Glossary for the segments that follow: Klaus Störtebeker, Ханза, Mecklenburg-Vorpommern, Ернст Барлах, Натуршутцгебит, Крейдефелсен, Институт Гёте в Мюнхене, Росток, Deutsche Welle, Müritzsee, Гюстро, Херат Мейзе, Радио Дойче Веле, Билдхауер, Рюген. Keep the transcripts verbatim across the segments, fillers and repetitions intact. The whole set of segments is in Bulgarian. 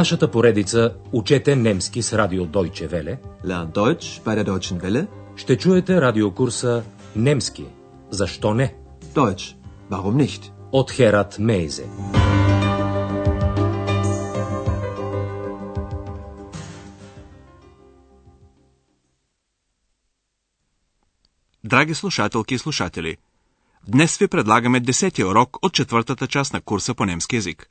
нашата поредица Учете немски с Радио Дойче Веле. Lern Deutsch bei der Deutschen Welle. Ще чуете радиокурса Немски. Защо не? Deutsch. Warum nicht? От Херат Мейзе. Драги слушателки и слушатели, днес ви предлагаме десетия урок от четвъртата част на курса по немски език.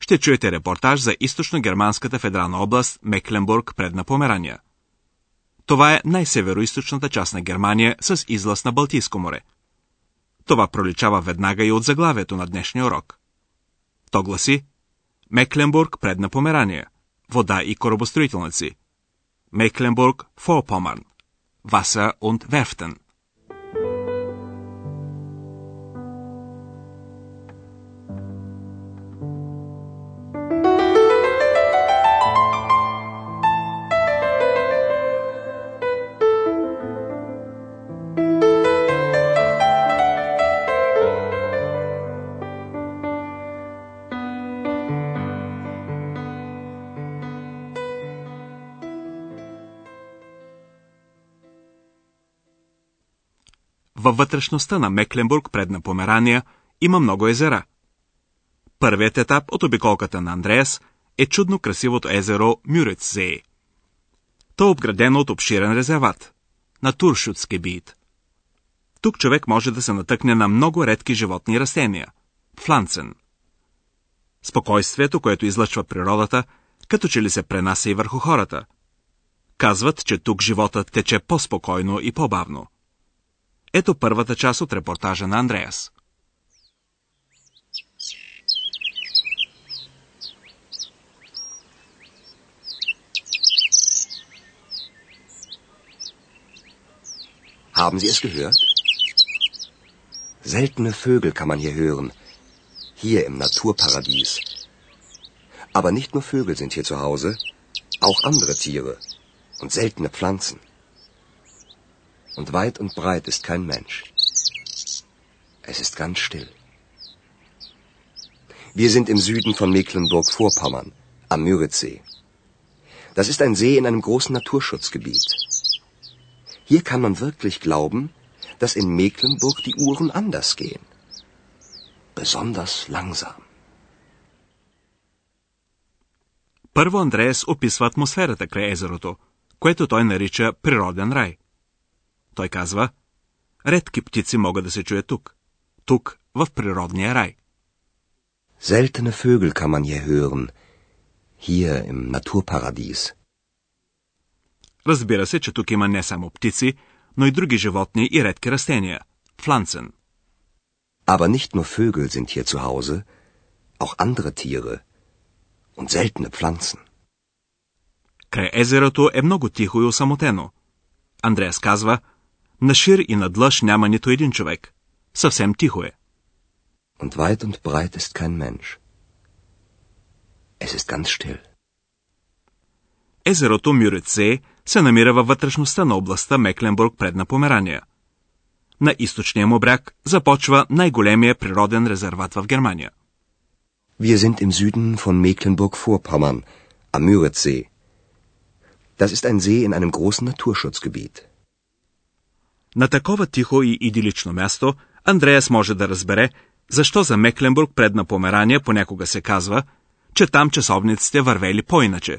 Ще чуете репортаж за източно-германската федерална област Мекленбург, предна Померания. Това е най-североизточната част на Германия с излаз на Балтийско море. Това проличава веднага и от заглавието на днешния урок. То гласи Мекленбург, предна Померания, вода и корабостроителници. Mecklenburg-Vorpommern, Wasser und Werften. Във вътрешността на Мекленбург, предна Померания, има много езера. Първият етап от обиколката на Андреас е чудно красивото езеро Müritzsee. То е обградено от обширен резерват – Натуршутцгебит. Тук човек може да се натъкне на много редки животни и растения – фланцен. Спокойствието, което излъчва природата, като че ли се пренася и върху хората. Казват, че тук животът тече по-спокойно и по-бавно. Ето първата част от репортажа на Андреас. Haben Sie es gehört? Seltene Vögel kann man hier hören. Hier im Naturparadies. Aber nicht nur Vögel sind hier zu Hause, auch andere Tiere und seltene Pflanzen. Und weit und breit ist kein Mensch. Es ist ganz still. Wir sind im Süden von Mecklenburg-Vorpommern, am Müritzsee. Das ist ein See in einem großen Naturschutzgebiet. Hier kann man wirklich glauben, dass in Mecklenburg die Uhren anders gehen. Besonders langsam. Първо Андреас описва атмосферата край езерото, което той нарича природен рай. Той казва, редки птици могат да се чуе тук. Тук, в природния рай. Seltene Vögel kann man hier hören. Hier im Naturparadies. Разбира се, че тук има не само птици, но и други животни и редки растения. Pflanzen. Aber nicht nur Vögel sind hier zu Hause, auch andere Tiere und seltene Pflanzen. Край езерото е много тихо и осамотено. Андреас казва, нашир и надлъж няма нито един човек. Съвсем тихо е. Und weit und breit ist kein Mensch. Es ist ganz still. Езерото Müritzsee се намира във вътрешността на областта Мекленбург, предна Померания. На източния му бряг започва най-големия природен резерват в Германия. Wir sind im Süden von Mecklenburg-Vorpommern, am Müritzsee. Das ist ein See in einem großen Naturschutzgebiet. На такова тихо и идилично място Андреас може да разбере защо за Мекленбург, предна Померания, понякога се казва, че там часовниците вървели по-иначе.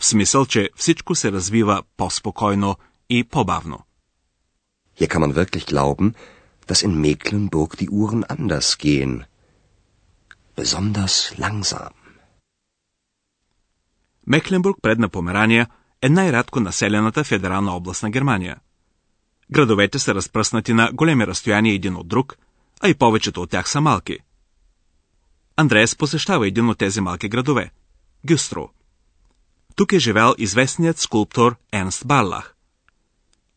В смисъл, че всичко се развива по-спокойно и по-бавно. Hier kann man wirklich glauben, dass in Mecklenburg die Uhren anders gehen. Besonders langsam. Мекленбург, предна Померания е най-рядко населената федерална област на Германия. Градовете са разпръснати на големи разстояния един от друг, а и повечето от тях са малки. Андреас посещава един от тези малки градове – Гюстро. Тук е живял известният скулптор Ернст Барлах.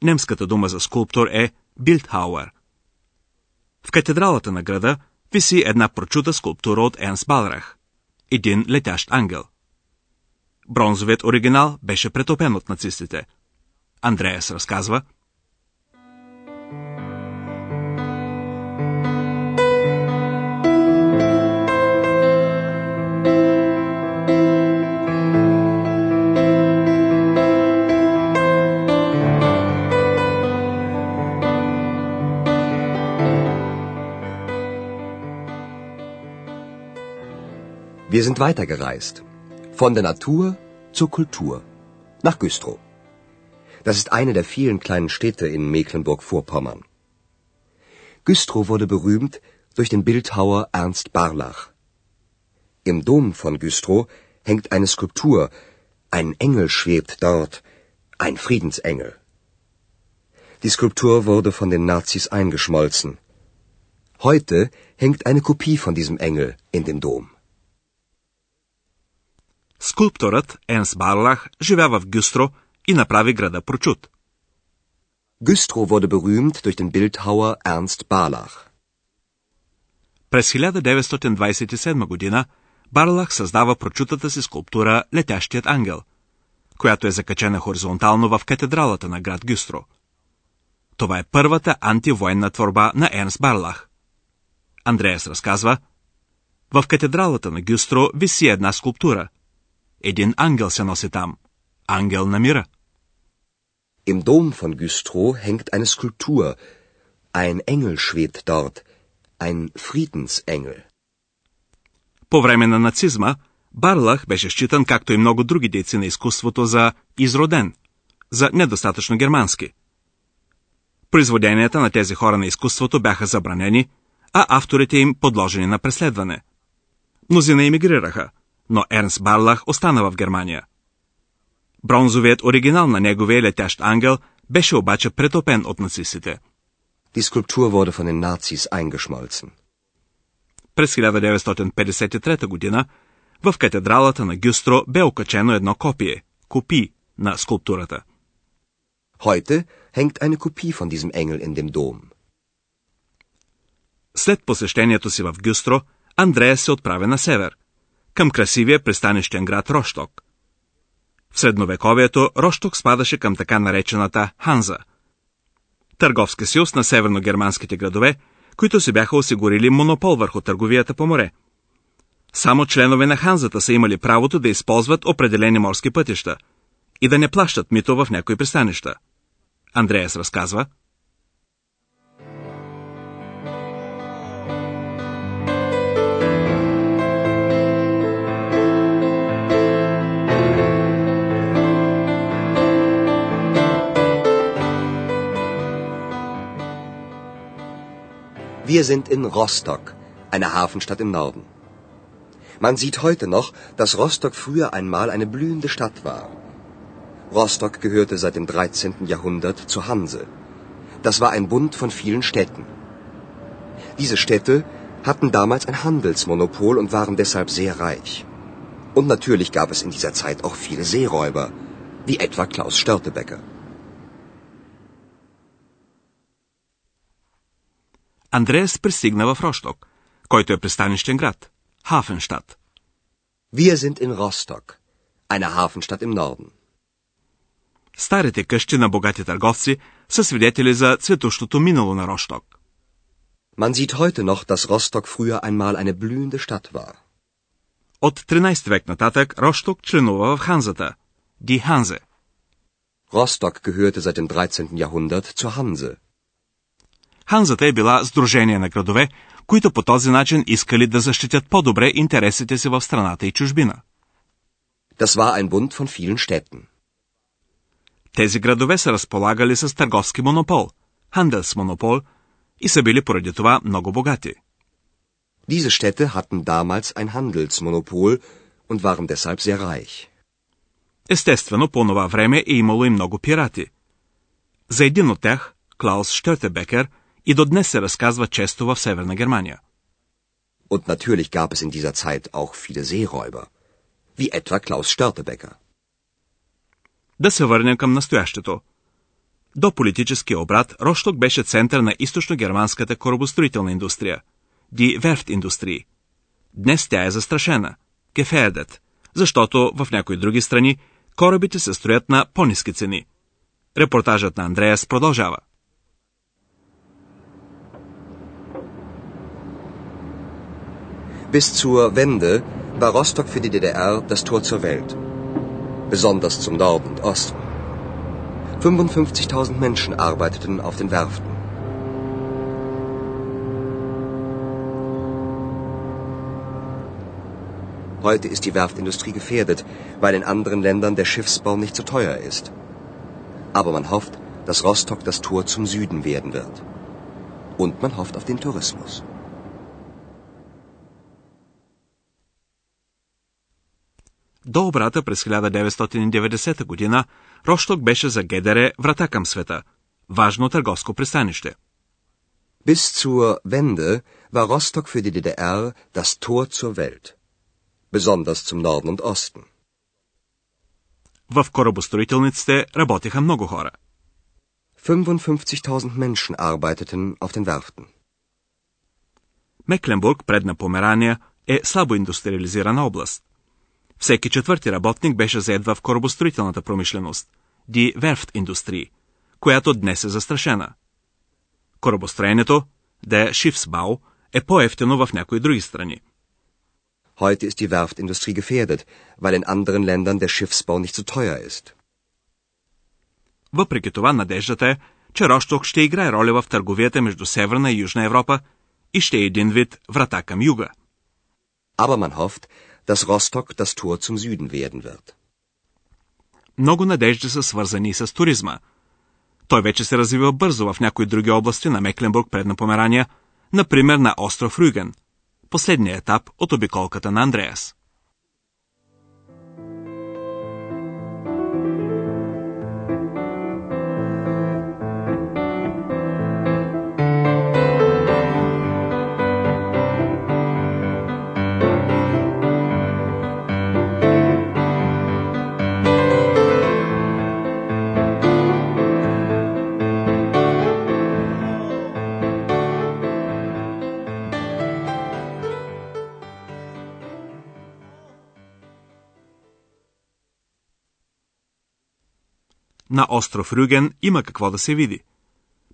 Немската дума за скулптор е Билдхауер. В катедралата на града виси една прочута скулптура от Ернст Барлах – един летящ ангел. Бронзовият оригинал беше претопен от нацистите. Андреас разказва. Wir sind weitergereist. Von der Natur zur Kultur. Nach Güstrow. Das ist eine der vielen kleinen Städte in Mecklenburg-Vorpommern. Güstrow wurde berühmt durch den Bildhauer Ernst Bарлach. Im Dom von Güstrow hängt eine Skulptur. Ein Engel schwebt dort, ein Friedensengel. Die Skulptur wurde von den Nazis eingeschmolzen. Heute hängt eine Kopie von diesem Engel in dem Dom. Скулпторът Ернст Барлах живява в Гюстро и направи града прочут. Güstrow wurde berühmt durch den Bildhauer Ernst Ballach. През хиляда деветстотин двадесет и седма година Барлах създава прочутата си скулптура Летящият ангел, която е закачена хоризонтално в катедралата на град Гюстро. Това е първата антивоенна творба на Ернст Барлах. Андреас разказва: в катедралата на Гюстро виси една скулптура. Един ангел се носи там. Ангел на мира. Im Dom von Güstrow hängt eine Skulptur. Ein Engel schwebt dort. Ein Friedensengel. По време на нацизма, Барлах беше считан, както и много други дейци на изкуството, за изроден, за недостатъчно германски. Произведенията на тези хора на изкуството бяха забранени, а авторите им подложени на преследване. Мнозина емигрираха, но Ернст Барлах остана в Германия. Бронзовият оригинал на неговия летящ ангел беше обаче претопен от нацистите. Die Skulptur wurde von den Nazis eingeschmolzen. През хиляда деветстотин петдесет и трета година в катедралата на Гюстро бе окачено едно копие, копи на скулптурата. Heute hängt eine Kopie von diesem Engel in dem Dom. След посещението си в Гюстро, Андрея се отправя на север, към красивия пристанищен град Росток. В средновековието Росток спадаше към така наречената Ханза – търговски съюз на северногерманските градове, които си бяха осигурили монопол върху търговията по море. Само членове на Ханзата са имали правото да използват определени морски пътища и да не плащат мито в някои пристанища. Андреас разказва: Wir sind in Rostock, eine Hafenstadt im Norden. Man sieht heute noch, dass Rostock früher einmal eine blühende Stadt war. Rostock gehörte seit dem dreizehnten Jahrhundert zur Hanse. Das war ein Bund von vielen Städten. Diese Städte hatten damals ein Handelsmonopol und waren deshalb sehr reich. Und natürlich gab es in dieser Zeit auch viele Seeräuber, wie etwa Klaus Störtebeker. Андреас пристигна в Росток, който е пристанищен град – Хафенштадт. Wir sind in Rostock, eine Hafenstadt im Norden. Старите къщи на богати търговци са свидетели за цветущото минало на Росток. Man sieht heute noch, dass Rostock früher einmal eine blühende Stadt war. От тринадесети век нататък Росток членува в Ханзата – Die Hanse. Rostock gehörte seit dem dreizehnten Jahrhundert zur Hanse. Ханзата е била сдружение на градове, които по този начин искали да защитят по-добре интересите си в страната и чужбина. Das war ein Bund von vielen Städten. Тези градове са разполагали с търговски монопол, Handelsmonopol, и са били поради това много богати. Diese Städte hatten damals ein Handelsmonopol und waren deshalb sehr reich. Естествено, по това време е имало и много пирати. За един от тях, Клаус Штъртебекер, и до днес се разказва често в Северна Германия. Und natürlich gab es in dieser Zeit auch viele Seeräuber, wie etwa Klaus Störtebeker. Да се върнем към настоящето. До политическия обрат Росток беше център на източно-германската корабостроителна индустрия, Die Werft-индустрии. Днес тя е застрашена, gefährdet, защото в някои други страни корабите се строят на по-ниски цени. Репортажът на Андреас продължава. Bis zur Wende war Rostock für die D D R das Tor zur Welt, besonders zum Norden und Osten. fünfundfünfzigtausend Menschen arbeiteten auf den Werften. Heute ist die Werftindustrie gefährdet, weil in anderen Ländern der Schiffsbau nicht so teuer ist. Aber man hofft, dass Rostock das Tor zum Süden werden wird. Und man hofft auf den Tourismus. До обрата през хиляда деветстотин и деветдесета година Росток беше за Гедере врата към света, важно търговско пристанище. Bis zur Wende war Rostock für die D D R das Tor zur Welt, besonders zum Norden und Osten. В корабостроителниците работеха много хора. fünfundfünfzigtausend Menschen arbeiteten auf den Werften. Мекленбург, предна Померания, е слабо индустриализирана област. Всеки четвърти работник беше зает в корабостроителната промишленост, die Werftindustrie, която днес е застрашена. Корабостроенето, der Schiffsbau, е по-евтино в някои други страни. Heute ist die Werftindustrie gefährdet, weil in anderen Ländern der Schiffsbau nicht so teuer ist. Въпреки това надеждата е, че Росток ще играе роля в търговията между Северна и Южна Европа и ще е един вид врата към юга. Aber man hofft, dass Rostock das Tor zum Süden werden wird. Много надежди са свързани и с туризма. Той вече се развива бързо в някои други области на Мекленбург предна Померания, например на остров Рюген, последният етап от обиколката на Андреас. На остров Рюген има какво да се види.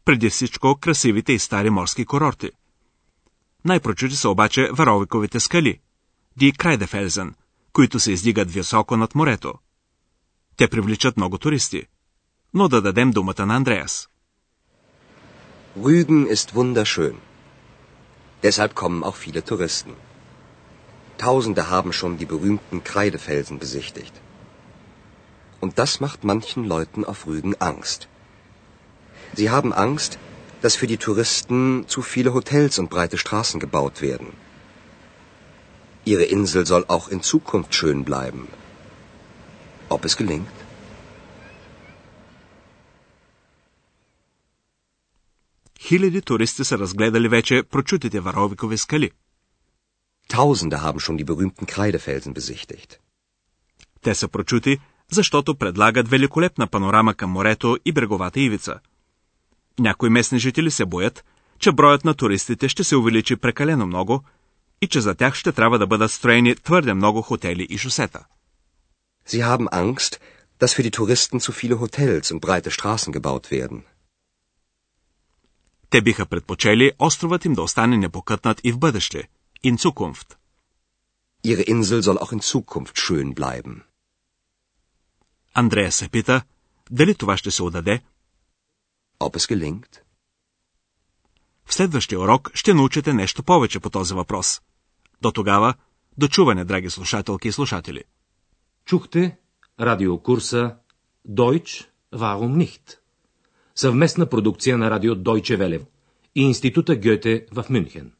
Преди всичко красивите и стари морски курорти. Най-прочути са обаче варовиковите скали, die Крейдефелсен, които се издигат високо над морето. Те привличат много туристи. Но да дадем думата на Андреас. Rügen ist wunderschön. Deshalb kommen auch viele Touristen. Tausende haben schon die berühmten Крейдефелсен besichtigt. Und das macht manchen Leuten auf Rügen Angst. Sie haben Angst, dass für die Touristen zu viele Hotels und breite Straßen gebaut werden. Ihre Insel soll auch in Zukunft schön bleiben. Ob es gelingt? Хиляди туристи са разгледали вече прочутите варовикови скали. Tausende haben schon die berühmten Kreidefelsen besichtigt. Те са прочути, защото предлагат великолепна панорама към морето и бреговата ивица. Някои местни жители се боят, че броят на туристите ще се увеличи прекалено много и че за тях ще трябва да бъдат строени твърде много хотели и шосета. Sie haben Angst, dass für die Touristen zu viele Hotels und breite Straßen gebaut werden. Те биха предпочели островът им да остане непокътнат и в бъдеще. In Zukunft. Ihre Insel soll auch in Zukunft schön bleiben. Андрея се пита, дали това ще се удаде? Ob es gelingt? В следващия урок ще научите нещо повече по този въпрос. До тогава, до чуване, драги слушателки и слушатели. Чухте радиокурса Deutsch, warum nicht? Съвместна продукция на Радио Дойче Веле и Института Гёте в Мюнхен.